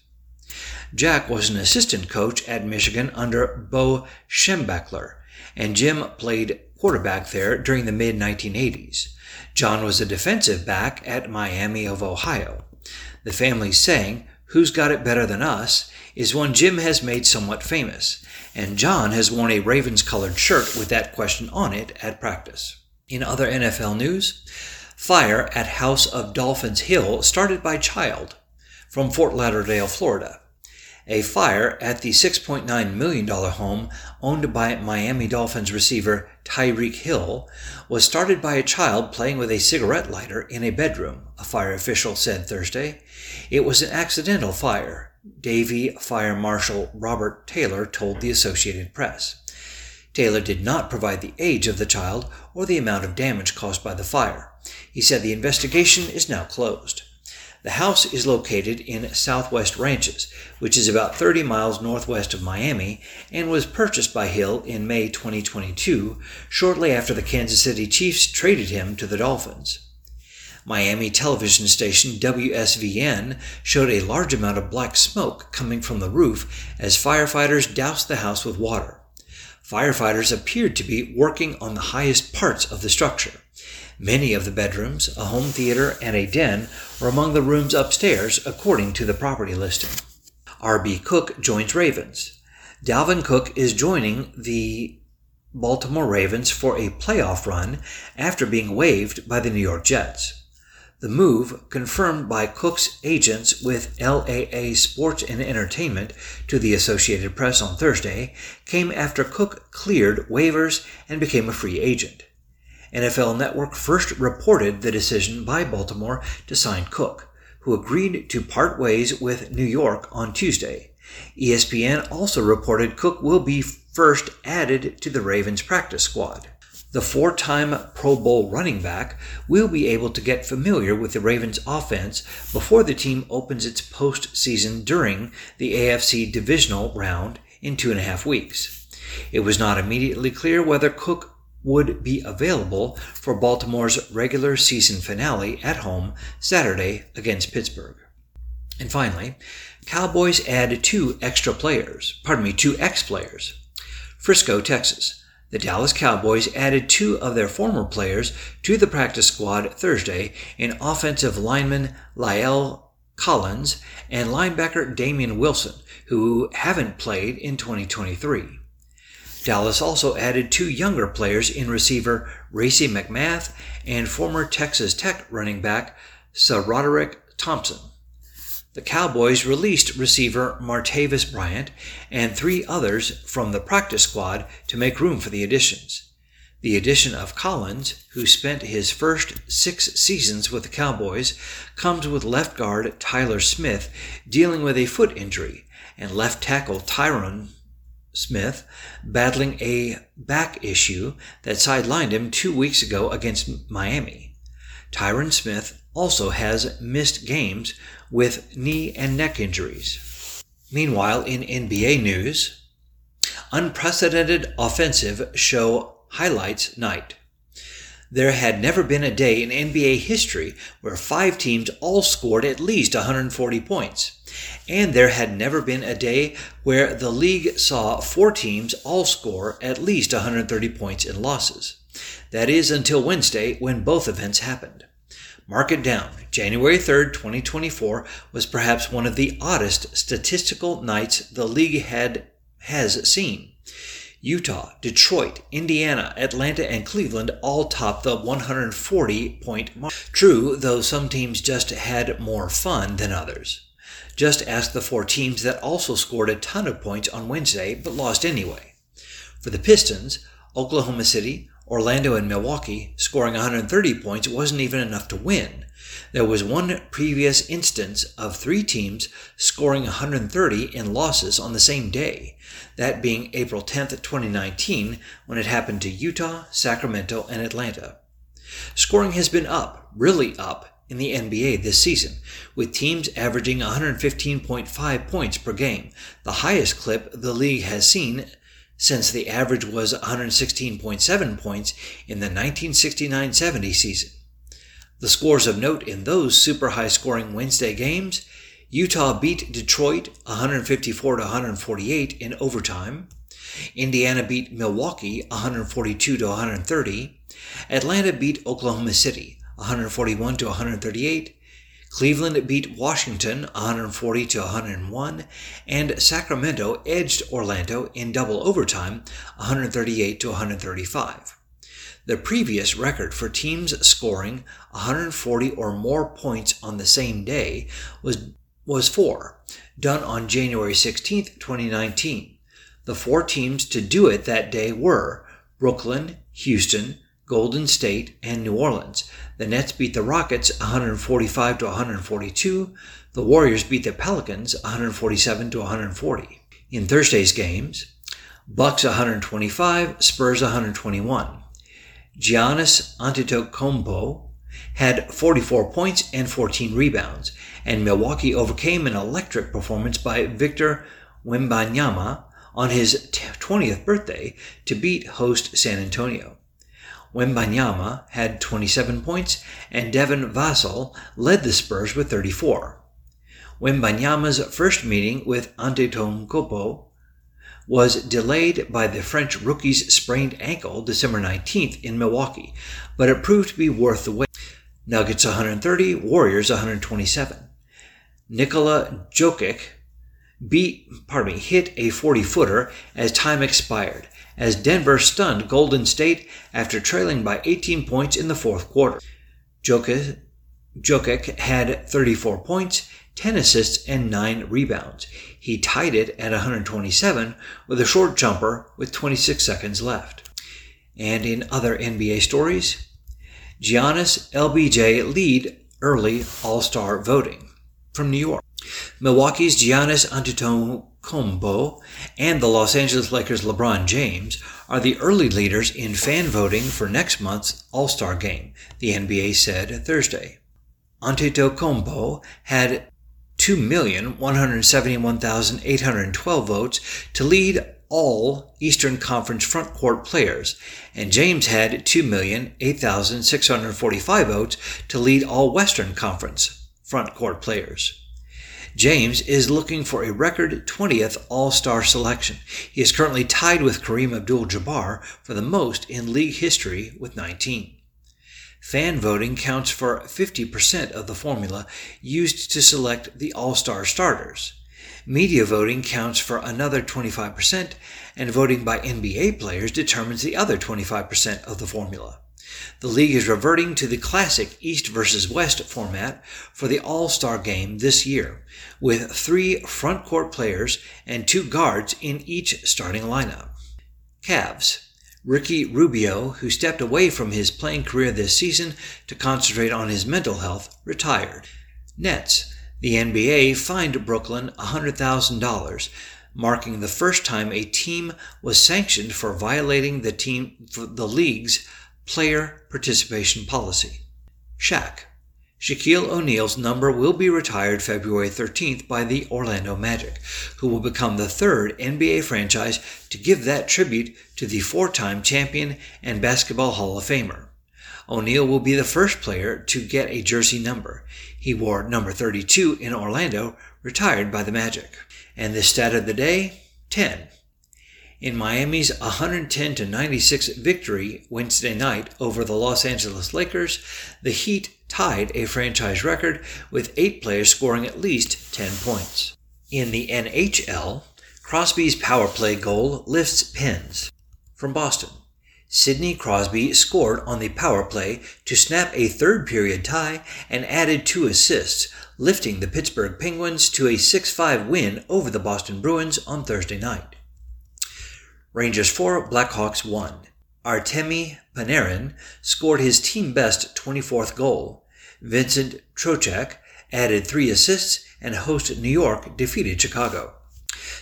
Jack was an assistant coach at Michigan under Bo Schembechler, and Jim played quarterback there during the mid nineteen eighties. John was a defensive back at Miami of Ohio. The family saying, "Who's got it better than us?" is one Jim has made somewhat famous, and John has worn a Ravens-colored shirt with that question on it at practice. In other N F L news, fire at House of Dolphins Hill started by child from Fort Lauderdale, Florida. A fire at the six point nine million dollars home owned by Miami Dolphins receiver Tyreek Hill was started by a child playing with a cigarette lighter in a bedroom, a fire official said Thursday. It was an accidental fire, Davie Fire Marshal Robert Taylor told the Associated Press. Taylor did not provide the age of the child or the amount of damage caused by the fire. He said the investigation is now closed. The house is located in Southwest Ranches, which is about thirty miles northwest of Miami, and was purchased by Hill in May twenty twenty-two, shortly after the Kansas City Chiefs traded him to the Dolphins. Miami television station W S V N showed a large amount of black smoke coming from the roof as firefighters doused the house with water. Firefighters appeared to be working on the highest parts of the structure. Many of the bedrooms, a home theater, and a den are among the rooms upstairs, according to the property listing. R B Cook joins Ravens. Dalvin Cook is joining the Baltimore Ravens for a playoff run after being waived by the New York Jets. The move, confirmed by Cook's agents with L A A Sports and Entertainment to the Associated Press on Thursday, came after Cook cleared waivers and became a free agent. N F L Network first reported the decision by Baltimore to sign Cook, who agreed to part ways with New York on Tuesday. E S P N also reported Cook will be first added to the Ravens practice squad. The four-time Pro Bowl running back will be able to get familiar with the Ravens offense before the team opens its postseason during the A F C divisional round in two and a half weeks. It was not immediately clear whether Cook would be available for Baltimore's regular season finale at home Saturday against Pittsburgh. And finally, Cowboys add two extra players, pardon me, two ex-players. Frisco, Texas. The Dallas Cowboys added two of their former players to the practice squad Thursday in offensive lineman La'el Collins and linebacker Damian Wilson, who haven't played in twenty twenty-three. Dallas also added two younger players in receiver Racy McMath and former Texas Tech running back Sir Roderick Thompson. The Cowboys released receiver Martavis Bryant and three others from the practice squad to make room for the additions. The addition of Collins, who spent his first six seasons with the Cowboys, comes with left guard Tyler Smith dealing with a foot injury and left tackle Tyron Smith battling a back issue that sidelined him two weeks ago against Miami. Tyron Smith also has missed games with knee and neck injuries. Meanwhile, in N B A news, unprecedented offensive show highlights night. There had never been a day in N B A history where five teams all scored at least one hundred forty points. And there had never been a day where the league saw four teams all score at least one hundred thirty points in losses. That is until Wednesday, when both events happened. Mark it down. January third, twenty twenty-four was perhaps one of the oddest statistical nights the league had has seen. Utah, Detroit, Indiana, Atlanta, and Cleveland all topped the one hundred forty point mark. True, though some teams just had more fun than others. Just ask the four teams that also scored a ton of points on Wednesday but lost anyway. For the Pistons, Oklahoma City, Orlando, and Milwaukee scoring one hundred thirty points wasn't even enough to win. There was one previous instance of three teams scoring one hundred thirty in losses on the same day, that being April tenth, twenty nineteen, when it happened to Utah, Sacramento, and Atlanta. Scoring has been up, really up, in the N B A this season, with teams averaging one hundred fifteen point five points per game, the highest clip the league has seen since the average was one hundred sixteen point seven points in the nineteen sixty-nine seventy season. The scores of note in those super high-scoring Wednesday games: Utah beat Detroit one hundred fifty-four to one hundred forty-eight in overtime. Indiana beat Milwaukee one hundred forty-two to one hundred thirty. Atlanta beat Oklahoma City one hundred forty-one to one hundred thirty-eight. Cleveland beat Washington one hundred forty to one hundred one, and Sacramento edged Orlando in double overtime one hundred thirty-eight to one hundred thirty-five. The previous record for teams scoring one hundred forty or more points on the same day was was four, done on January sixteenth, twenty nineteen. The four teams to do it that day were Brooklyn, Houston, Golden State, and New Orleans. The Nets beat the Rockets one hundred forty-five to one hundred forty-two. The Warriors beat the Pelicans one hundred forty-seven to one hundred forty. In Thursday's games, Bucks one hundred twenty-five, Spurs one hundred twenty-one. Giannis Antetokounmpo had forty-four points and fourteen rebounds, and Milwaukee overcame an electric performance by Victor Wembanyama on his twentieth birthday to beat host San Antonio. Wembanyama had twenty-seven points, and Devin Vassell led the Spurs with thirty-four. Wembanyama's first meeting with Antetokounmpo was delayed by the French rookie's sprained ankle December nineteenth in Milwaukee, but it proved to be worth the wait. Nuggets one hundred thirty, Warriors one hundred twenty-seven. Nikola Jokic beat, pardon me, hit a forty-footer as time expired, as Denver stunned Golden State after trailing by eighteen points in the fourth quarter. Jokic, Jokic had thirty-four points, ten assists, and nine rebounds. He tied it at one hundred twenty-seven with a short jumper with twenty-six seconds left. And in other N B A stories, Giannis L B J lead early All-Star voting from New York. Milwaukee's Giannis Antetokounmpo and the Los Angeles Lakers' LeBron James are the early leaders in fan voting for next month's All-Star game, the N B A said Thursday. Antetokounmpo had two million, one hundred seventy-one thousand, eight hundred twelve votes to lead all Eastern Conference frontcourt players, and James had two million, eight thousand, six hundred forty-five votes to lead all Western Conference frontcourt players. James is looking for a record twentieth All-Star selection. He is currently tied with Kareem Abdul-Jabbar for the most in league history with nineteen. Fan voting counts for fifty percent of the formula used to select the All-Star starters. Media voting counts for another twenty-five percent, and voting by N B A players determines the other twenty-five percent of the formula. The league is reverting to the classic East versus West format for the All-Star game this year, with three front-court players and two guards in each starting lineup. Cavs. Ricky Rubio, who stepped away from his playing career this season to concentrate on his mental health, retired. Nets. The N B A fined Brooklyn one hundred thousand dollars, marking the first time a team was sanctioned for violating the team for the league's player participation policy. Shaq. Shaquille O'Neal's number will be retired February thirteenth by the Orlando Magic, who will become the third N B A franchise to give that tribute to the four-time champion and Basketball Hall of Famer. O'Neal will be the first player to get a jersey number. He wore number thirty-two in Orlando, retired by the Magic. And the stat of the day, ten. In Miami's one hundred ten to ninety-six victory Wednesday night over the Los Angeles Lakers, the Heat tied a franchise record with eight players scoring at least ten points. In the N H L, Crosby's power play goal lifts pins. From Boston, Sidney Crosby scored on the power play to snap a third-period tie and added two assists, lifting the Pittsburgh Penguins to a six five win over the Boston Bruins on Thursday night. Rangers four, Blackhawks one. Artemi Panarin scored his team-best twenty-fourth goal. Vincent Trocheck added three assists, and host New York defeated Chicago.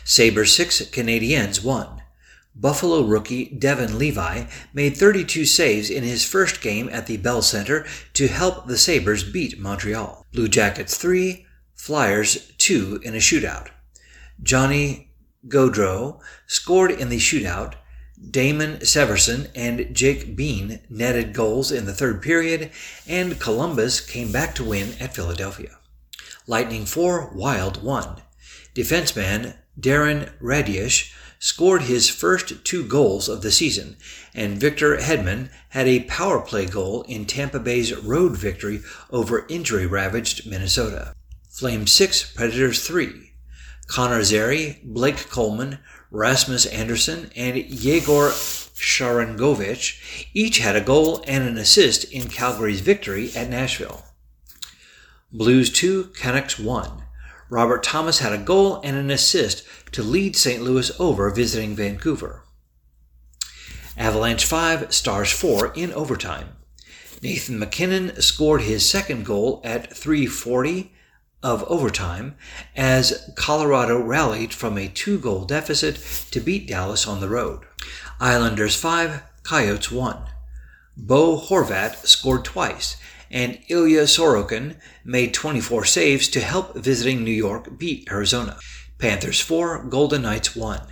Sabres six, Canadiens one. Buffalo rookie Devin Levi made thirty-two saves in his first game at the Bell Center to help the Sabres beat Montreal. Blue Jackets three, Flyers two in a shootout. Johnny Gaudreau scored in the shootout. Damon Severson and Jake Bean netted goals in the third period, and Columbus came back to win at Philadelphia. Lightning four, Wild one. Defenseman Darren Radysh scored his first two goals of the season, and Victor Hedman had a power play goal in Tampa Bay's road victory over injury-ravaged Minnesota. Flames six, Predators three. Connor Zeri, Blake Coleman, Rasmus Andersson, and Yegor Sharangovich each had a goal and an assist in Calgary's victory at Nashville. Blues two, Canucks one. Robert Thomas had a goal and an assist to lead Saint Louis over visiting Vancouver. Avalanche five, Stars four in overtime. Nathan MacKinnon scored his second goal at three forty of overtime as Colorado rallied from a two-goal deficit to beat Dallas on the road. Islanders five, Coyotes one. Bo Horvat scored twice, and Ilya Sorokin made twenty-four saves to help visiting New York beat Arizona. Panthers four, Golden Knights one.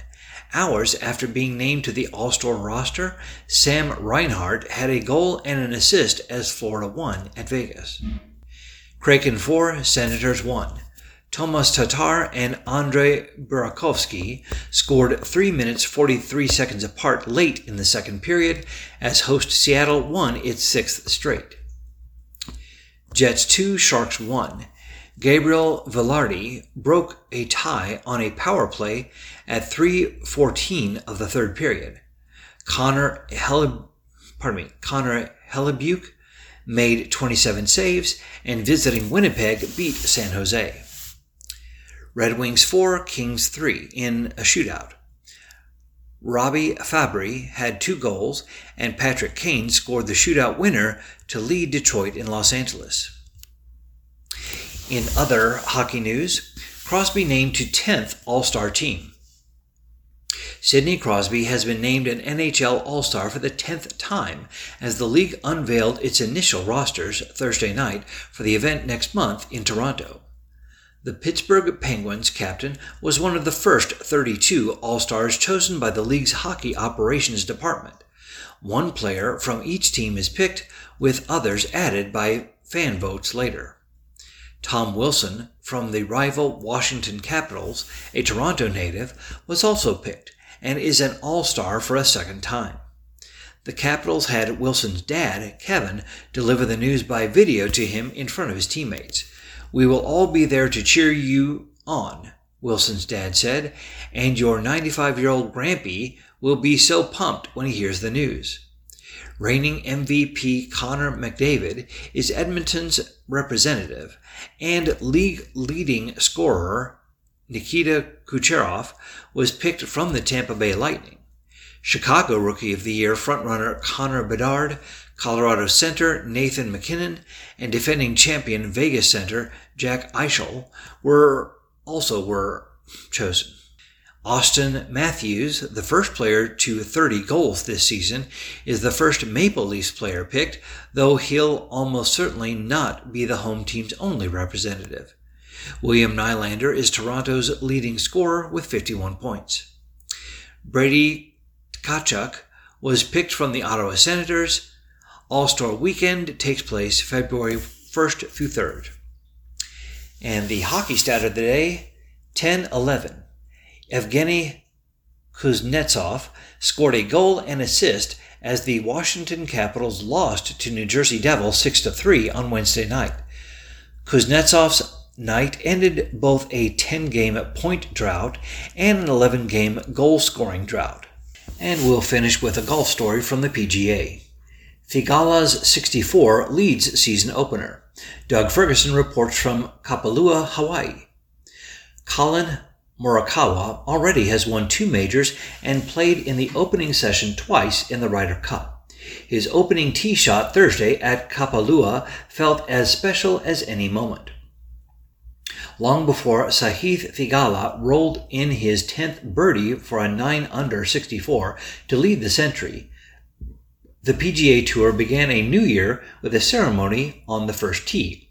Hours after being named to the All-Star roster, Sam Reinhart had a goal and an assist as Florida won at Vegas. Kraken four, Senators one. Tomas Tatar and Andre Burakovsky scored three minutes forty-three seconds apart late in the second period as host Seattle won its sixth straight. Jets two, Sharks one. Gabriel Velarde broke a tie on a power play at three fourteen of the third period. Connor Helleb- pardon me, Connor Hellebuyck made twenty-seven saves, and visiting Winnipeg beat San Jose. Red Wings four, Kings three in a shootout. Robbie Fabry had two goals, and Patrick Kane scored the shootout winner to lead Detroit in Los Angeles. In other hockey news, Crosby named to tenth All-Star team. Sidney Crosby has been named an N H L All-Star for the tenth time as the league unveiled its initial rosters Thursday night for the event next month in Toronto. The Pittsburgh Penguins captain was one of the first thirty-two All-Stars chosen by the league's hockey operations department. One player from each team is picked, with others added by fan votes later. Tom Wilson, from the rival Washington Capitals, a Toronto native, was also picked and is an All-Star for a second time. The Capitals had Wilson's dad, Kevin, deliver the news by video to him in front of his teammates. "We will all be there to cheer you on," Wilson's dad said, "and your ninety-five-year-old Grampy will be so pumped when he hears the news." Reigning M V P Connor McDavid is Edmonton's representative, and league-leading scorer Nikita Kucherov was picked from the Tampa Bay Lightning. Chicago Rookie of the Year frontrunner Connor Bedard, Colorado center Nathan McKinnon, and defending champion Vegas center Jack Eichel were also were chosen. Austin Matthews, the first player to thirty goals this season, is the first Maple Leafs player picked, though he'll almost certainly not be the home team's only representative. William Nylander is Toronto's leading scorer with fifty-one points. Brady Tkachuk was picked from the Ottawa Senators. All-Star Weekend takes place February first through third. And the hockey stat of the day, ten eleven. Evgeny Kuznetsov scored a goal and assist as the Washington Capitals lost to New Jersey Devils six to three on Wednesday night. Kuznetsov's night ended both a ten-game point drought and an eleven-game goal-scoring drought. And we'll finish with a golf story from the P G A. Figala's sixty-four leads season opener. Doug Ferguson reports from Kapalua, Hawaii. Colin Morikawa already has won two majors and played in the opening session twice in the Ryder Cup. His opening tee shot Thursday at Kapalua felt as special as any moment. Long before Sahith Theegala rolled in his tenth birdie for a nine under sixty-four to lead the century, the P G A Tour began a new year with a ceremony on the first tee.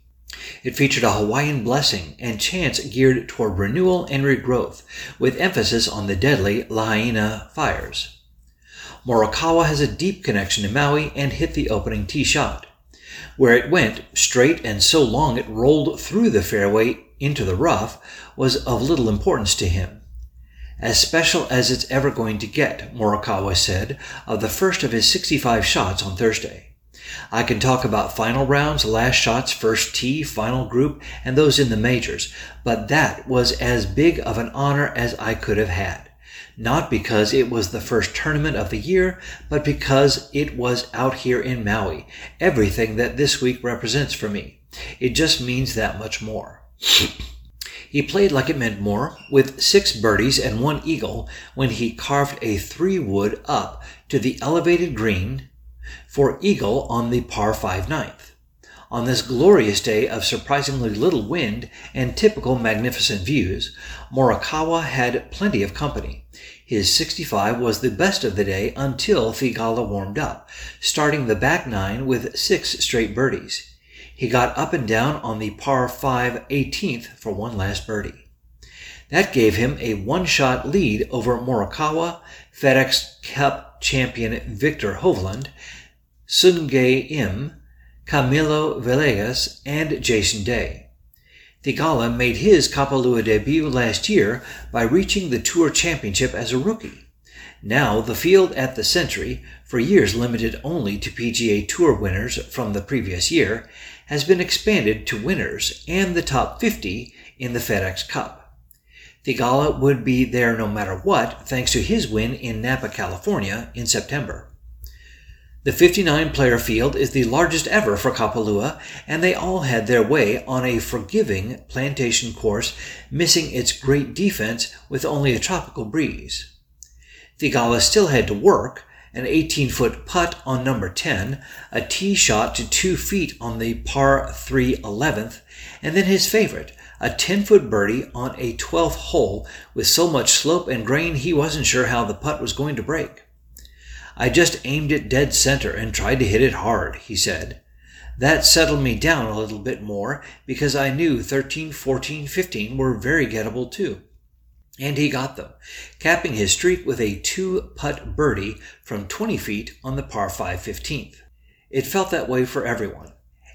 It featured a Hawaiian blessing and chants geared toward renewal and regrowth, with emphasis on the deadly Lahaina fires. Morikawa has a deep connection to Maui and hit the opening tee shot, where it went straight and so long it rolled through the fairway into the rough was of little importance to him. As special as it's ever going to get, Morikawa said of the first of his sixty-five shots on Thursday. I can talk about final rounds, last shots, first tee, final group, and those in the majors, but that was as big of an honor as I could have had. Not because it was the first tournament of the year, but because it was out here in Maui, everything that this week represents for me. It just means that much more. He played like it meant more, with six birdies and one eagle, when he carved a three-wood up to the elevated green for eagle on the par five ninth. On this glorious day of surprisingly little wind and typical magnificent views, Morikawa had plenty of company. His sixty-five was the best of the day until Theegala warmed up, starting the back nine with six straight birdies. He got up and down on the par five eighteenth for one last birdie. That gave him a one-shot lead over Morikawa, FedEx Cup champion Victor Hovland, Sungjae Im, Camilo Villegas, and Jason Day. Theegala made his Kapalua debut last year by reaching the Tour Championship as a rookie. Now the field at the Century, for years limited only to P G A Tour winners from the previous year, has been expanded to winners and the top fifty in the FedEx Cup. Theegala would be there no matter what, thanks to his win in Napa, California in September. The fifty-nine player field is the largest ever for Kapalua, and they all had their way on a forgiving plantation course, missing its great defense with only a tropical breeze. Theegala still had to work, an eighteen-foot putt on number ten, a tee shot to two feet on the par three eleventh, and then his favorite, a ten-foot birdie on a twelfth hole with so much slope and grain he wasn't sure how the putt was going to break. I just aimed it dead center and tried to hit it hard, he said. That settled me down a little bit more because I knew thirteen, fourteen, fifteen were very gettable too. And he got them, capping his streak with a two-putt birdie from twenty feet on the par five fifteenth. It felt that way for everyone.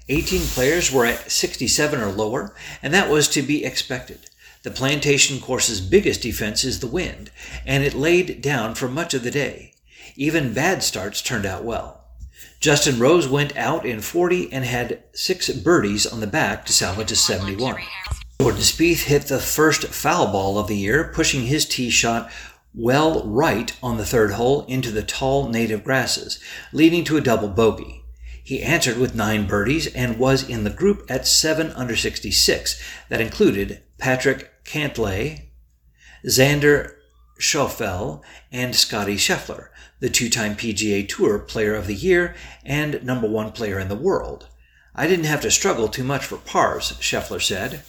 eighteen players were at sixty-seven or lower, and that was to be expected. The plantation course's biggest defense is the wind, and it laid down for much of the day. Even bad starts turned out well. Justin Rose went out in forty and had six birdies on the back to salvage a seventy-one. Jordan Spieth hit the first foul ball of the year, pushing his tee shot well right on the third hole into the tall native grasses, leading to a double bogey. He answered with nine birdies and was in the group at seven under sixty-six. That included Patrick Cantlay, Xander Schauffele, and Scotty Scheffler, the two-time P G A Tour Player of the Year and number one player in the world. I didn't have to struggle too much for pars, Scheffler said.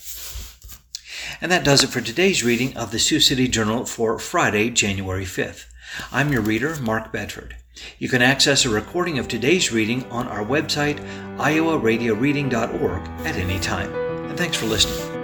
And that does it for today's reading of the Sioux City Journal for Friday, January fifth. I'm your reader, Mark Bedford. You can access a recording of today's reading on our website, iowa radio reading dot org, at any time. And thanks for listening.